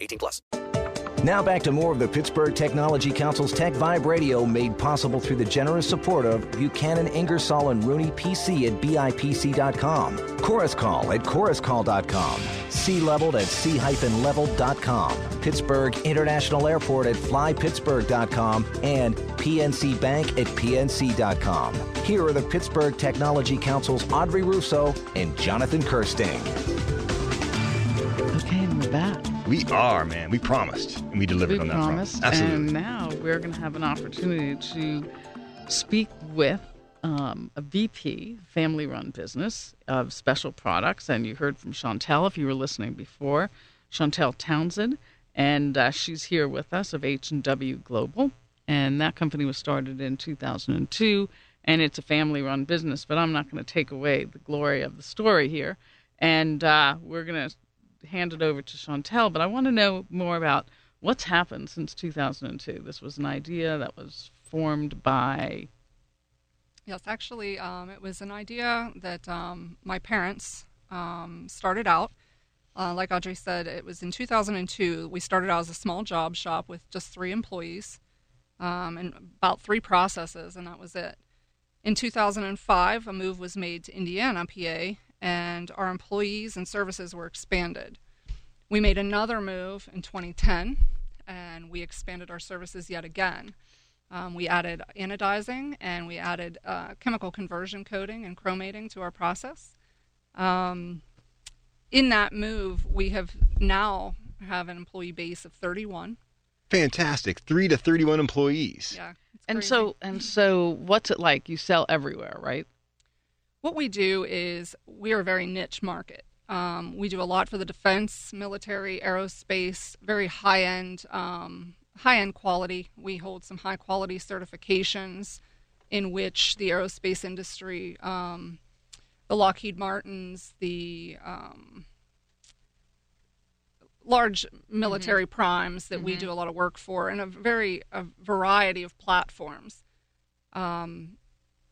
18 plus. Now back to more of the Pittsburgh Technology Council's Tech Vibe Radio, made possible through the generous support of Buchanan Ingersoll and Rooney PC at BIPC.com, Chorus Call at ChorusCall.com, C-Leveled at C-Leveled.com, Pittsburgh International Airport at FlyPittsburgh.com, and PNC Bank at PNC.com. Here are the Pittsburgh Technology Council's Audrey Russo and Jonathan Kersting. Okay, we're back. We are, man. We promised, and we delivered on that promise. Absolutely. And now we're going to have an opportunity to speak with a VP, family-run business of special products. And you heard from Chantel, if you were listening before, Chantel Townsend. And she's here with us of H&W Global. And that company was started in 2002, and it's a family-run business. But I'm not going to take away the glory of the story here. And we're going to hand it over to Chantel, but I want to know more about what's happened since 2002. This was an idea that was formed by... Yes, actually, it was an idea that my parents started out. Like Audrey said, it was in 2002. We started out as a small job shop with just 3 employees and about 3 processes, and that was it. In 2005, a move was made to Indiana, PA, and our employees and services were expanded. We made another move in 2010, and we expanded our services yet again. We added anodizing, and we added chemical conversion coating and chromating to our process. In that move, we have now have an employee base of 31. Fantastic. 3 to 31 employees. Yeah. And crazy. So what's it like? You sell everywhere, right? What we do is we are a very niche market. We do a lot for the defense, military, aerospace, very high-end quality. We hold some high-quality certifications in which the aerospace industry, the Lockheed Martins, the large military mm-hmm. primes that mm-hmm. we do a lot of work for, and a variety of platforms.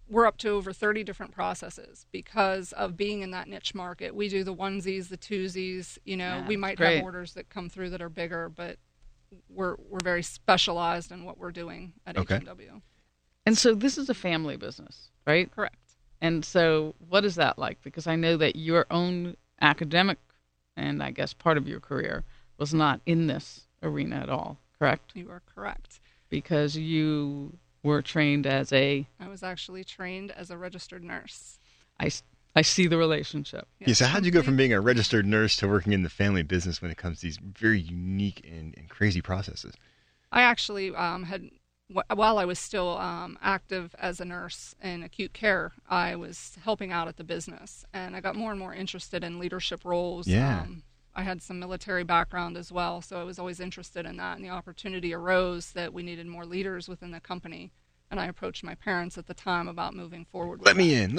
We're up to over 30 different processes because of being in that niche market. We do the onesies, the twosies, we might have orders that come through that are bigger, but we're very specialized in what we're doing at H&W. And so this is a family business, right? Correct. And so what is that like? Because I know that your own academic and I guess part of your career was not in this arena at all, correct? You are correct. Because you... were trained as a... I was actually trained as a registered nurse. I see the relationship. Yeah, so how'd you go from being a registered nurse to working in the family business when it comes to these very unique and crazy processes? I actually had... While I was still active as a nurse in acute care, I was helping out at the business. And I got more and more interested in leadership roles. Yeah. I had some military background as well, so I was always interested in that, and the opportunity arose that we needed more leaders within the company, and I approached my parents at the time about moving forward with Let me in.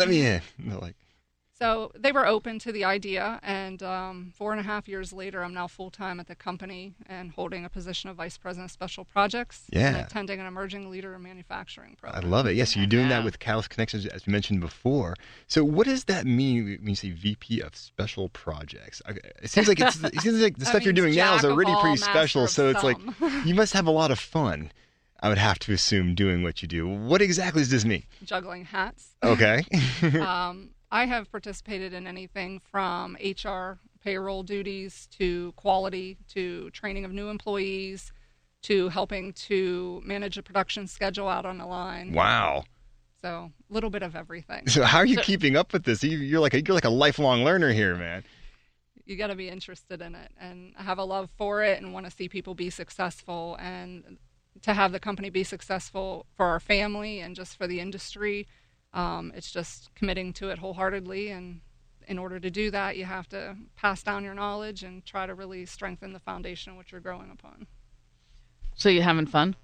So they were open to the idea, and 4.5 years later, I'm now full-time at the company and holding a position of Vice President of Special Projects and attending an Emerging Leader in Manufacturing program. I love it. Yes, so you're doing that with Catalyst Connections, as you mentioned before. So what does that mean when you say VP of Special Projts? It seems like the stuff you're doing now is already pretty special, so it's like you must have a lot of fun. I would have to assume doing what you do. What exactly does this mean? Juggling hats. Okay. I have participated in anything from HR payroll duties to quality to training of new employees to helping to manage a production schedule out on the line. Wow. So a little bit of everything. So how are you keeping up with this? You're like a lifelong learner here, man. You got to be interested in it and have a love for it and want to see people be successful and to have the company be successful for our family and just for the industry. It's just committing to it wholeheartedly and in order to do that, you have to pass down your knowledge and try to really strengthen the foundation of what you're growing upon. So you having fun?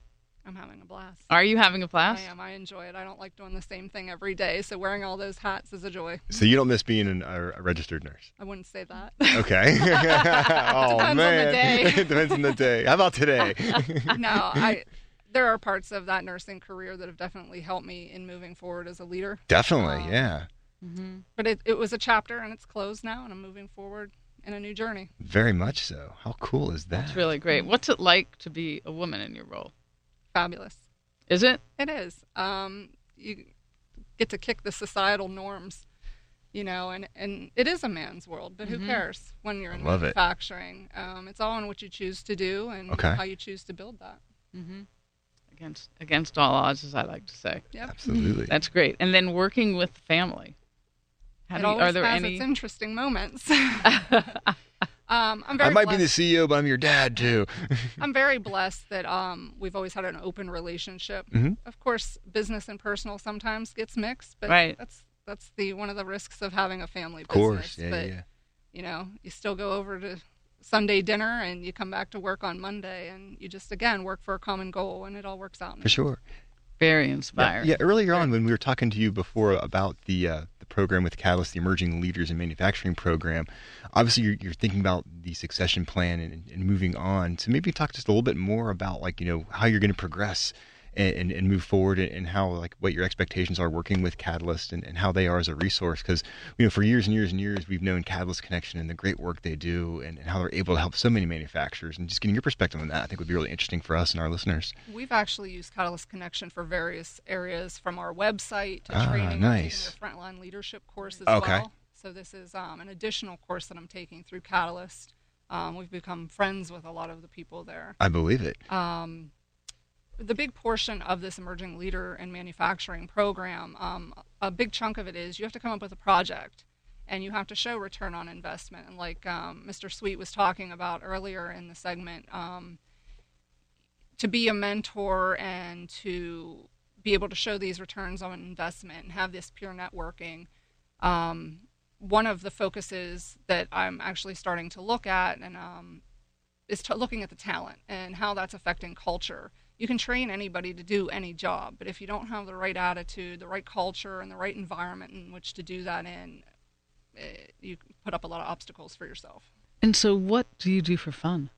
I'm having a blast. Are you having a blast? I am. I enjoy it. I don't like doing the same thing every day, so wearing all those hats is a joy. So you don't miss being a registered nurse? I wouldn't say that. Okay. Oh, depends, man. It depends on the day. How about today? There are parts of that nursing career that have definitely helped me in moving forward as a leader. Definitely, yeah. Mm-hmm. But it was a chapter, and it's closed now, and I'm moving forward in a new journey. Very much so. How cool is that? That's really great. What's it like to be a woman in your role? Fabulous. Is it? It is. You get to kick the societal norms, and it is a man's world, but who cares when you're in manufacturing? It's all in what you choose to do and how you choose to build that. Mm-hmm. Against all odds, as I like to say. Yep. Absolutely. That's great. And then working with family. Are there any interesting moments? I might be the CEO, but I'm your dad too. I'm very blessed that we've always had an open relationship. Mm-hmm. Of course, business and personal sometimes gets mixed, but that's one of the risks of having a family business. Of course, yeah. You still go over to Sunday dinner and you come back to work on Monday, and you just again work for a common goal, and it all works out. For sure. Very inspiring. Yeah, earlier on when we were talking to you before about the program with Catalyst, the Emerging Leaders in Manufacturing program, obviously you're thinking about the succession plan and moving on. So maybe talk just a little bit more about how you're going to progress and move forward, and how what your expectations are working with Catalyst, and how they are as a resource. Because for years and years and years we've known Catalyst Connection and the great work they do, and how they're able to help so many manufacturers. And just getting your perspective on that, I think, would be really interesting for us and our listeners. We've actually used Catalyst Connection for various areas, from our website to training, nice, the frontline leadership course as well. So this is an additional course that I'm taking through Catalyst. We've become friends with a lot of the people there. I believe it. The big portion of this Emerging Leader in Manufacturing program, a big chunk of it is you have to come up with a project, and you have to show return on investment. And Mr. Sweet was talking about earlier in the segment, to be a mentor and to be able to show these returns on investment and have this peer networking. One of the focuses that I'm actually starting to look at is looking at the talent and how that's affecting culture. You can train anybody to do any job, but if you don't have the right attitude, the right culture, and the right environment in which to do that in, you put up a lot of obstacles for yourself. And so what do you do for fun?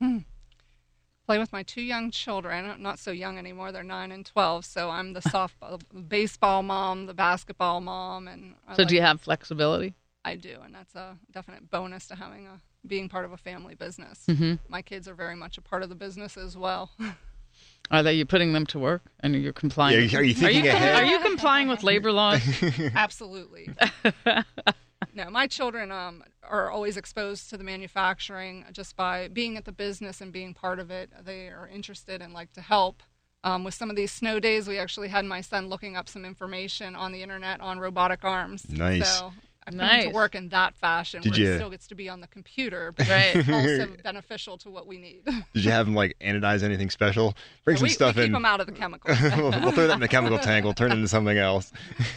Play with my two young children. I'm not so young anymore. They're 9 and 12, so I'm the softball, baseball mom, the basketball mom. And do you have flexibility? I do, and that's a definite bonus to having being part of a family business. Mm-hmm. My kids are very much a part of the business as well. Are you putting them to work? And you're complying? Yeah, are you thinking ahead? Are you complying with labor laws? Absolutely. No, my children are always exposed to the manufacturing just by being at the business and being part of it. They are interested and like to help. With some of these snow days, we actually had my son looking up some information on the internet on robotic arms. Nice. So I put him to work in that fashion where he still gets to be on the computer, but it's also beneficial to what we need. Did you have him anodize anything special? We keep him out of the chemicals. We'll throw that in the chemical tank. We'll turn it into something else.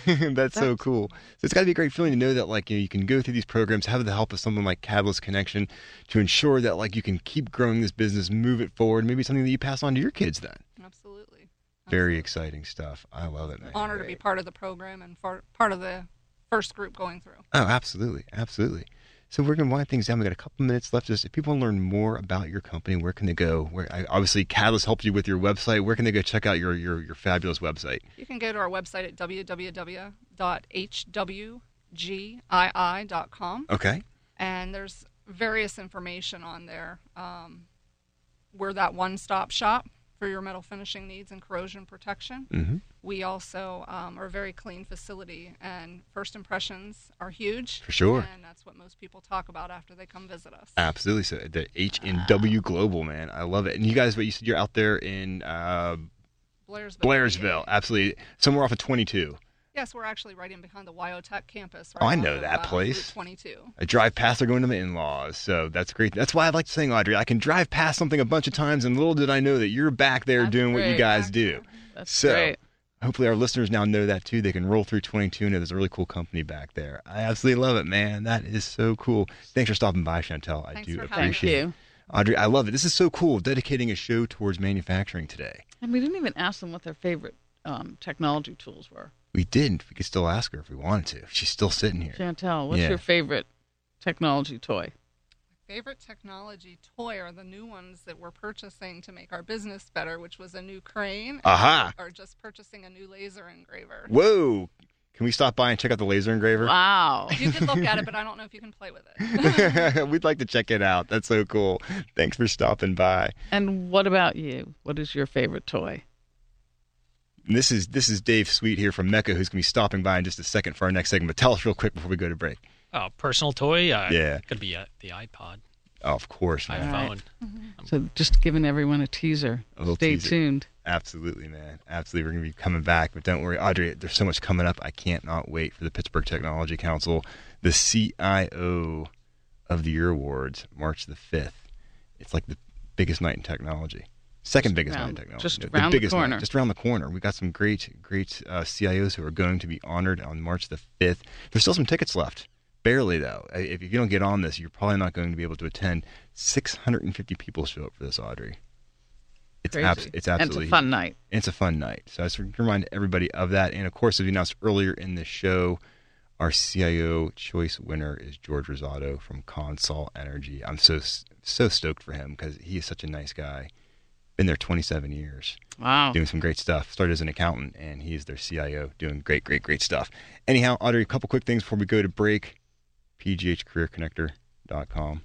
That's so cool. So it's got to be a great feeling to know that you can go through these programs, have the help of someone like Catalyst Connection to ensure that you can keep growing this business, move it forward, maybe something that you pass on to your kids then. Absolutely. Very exciting stuff. I love it, man. Honor to be part of the program and part of the first group going through. Oh, absolutely. Absolutely. So we're going to wind things down. We've got a couple minutes left. Just if people want to learn more about your company, where can they go? Obviously, Catalyst helped you with your website. Where can they go check out your fabulous website? You can go to our website at www.hwgii.com. Okay. And there's various information on there. We're that one-stop shop for your metal finishing needs and corrosion protection. Mm-hmm. We also are a very clean facility, and first impressions are huge. For sure. And that's what most people talk about after they come visit us. Absolutely. So the H&W Global, man. I love it. And you guys, you said you're out there in Blairsville. Absolutely. Somewhere off of 22. Yes, we're actually right in behind the Wyo Tech campus. Right, I know that place. Route 22. I drive past. They're going to my in-laws, so that's great. That's why I like saying, Audrey, I can drive past something a bunch of times, and little did I know that you're back there doing what you guys do. That's great. hopefully our listeners now know that too. They can roll through 22 and know there's a really cool company back there. I absolutely love it, man. That is so cool. Thanks for stopping by, Chantel. I do appreciate it. Audrey, I love it. This is so cool, dedicating a show towards manufacturing today. And we didn't even ask them what their favorite technology tools were. We didn't. We could still ask her if we wanted to. She's still sitting here. Chantel, what's your favorite technology toy? My favorite technology toy are the new ones that we're purchasing to make our business better, which was a new crane. Aha! Or just purchasing a new laser engraver. Whoa! Can we stop by and check out the laser engraver? Wow. You can look at it, but I don't know if you can play with it. We'd like to check it out. That's so cool. Thanks for stopping by. And what about you? What is your favorite toy? This is Dave Sweet here from Mecco, who's going to be stopping by in just a second for our next segment. But tell us real quick before we go to break. Oh, personal toy? Could be the iPod. Oh, of course, man. iPhone. Right. Mm-hmm. So just giving everyone a teaser. Stay tuned. Absolutely, man. Absolutely. We're going to be coming back. But don't worry, Audrey, there's so much coming up. I can't not wait for the Pittsburgh Technology Council, the CIO of the Year Awards, March the 5th. It's like the biggest night in technology. Second biggest night in technology. Just around the corner. Just around the corner. We've got some great CIOs who are going to be honored on March the 5th. There's still some tickets left. Barely, though. If you don't get on this, you're probably not going to be able to attend. 650 people show up for this, Audrey. It's absolutely... It's a fun night. So I just remind everybody of that. And, of course, as we announced earlier in the show, our CIO choice winner is George Rosato from Consol Energy. I'm so stoked for him because he is such a nice guy. Been there 27 years. Wow. Doing some great stuff. Started as an accountant, and he's their CIO doing great stuff. Anyhow, Audrey, a couple quick things before we go to break. PGHCareerConnector.com.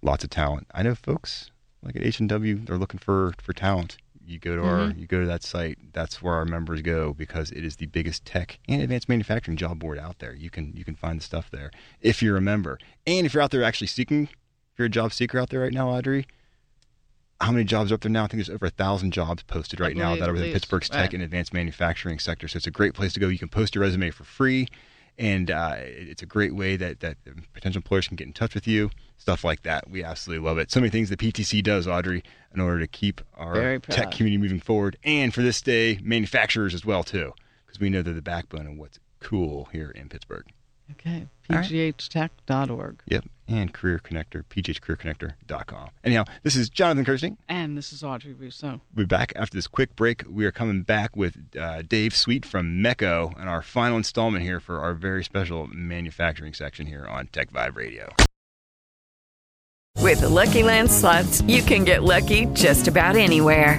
Lots of talent. I know folks like at H&W, they're looking for talent. You go to that site. That's where our members go because it is the biggest tech and advanced manufacturing job board out there. You can find the stuff there if you're a member. And if you're out there actually seeking, if you're a job seeker out there right now, Audrey, how many jobs are up there now? I think there's over 1,000 jobs posted right now that are within Pittsburgh's tech and advanced manufacturing sector. So it's a great place to go. You can post your resume for free. And it's a great way that potential employers can get in touch with you, stuff like that. We absolutely love it. So many things that PTC does, Audrey, in order to keep our tech community moving forward. And for this day, manufacturers as well, too, because we know they're the backbone of what's cool here in Pittsburgh. Okay, PGHTech.org. Yep, and Career Connector, PGHCareerConnector.com. Anyhow, this is Jonathan Kersting. And this is Audrey Russo. We'll be back after this quick break. We are coming back with Dave Sweet from Mecco and our final installment here for our very special manufacturing section here on Tech Vibe Radio. With the Lucky Land Slots, you can get lucky just about anywhere.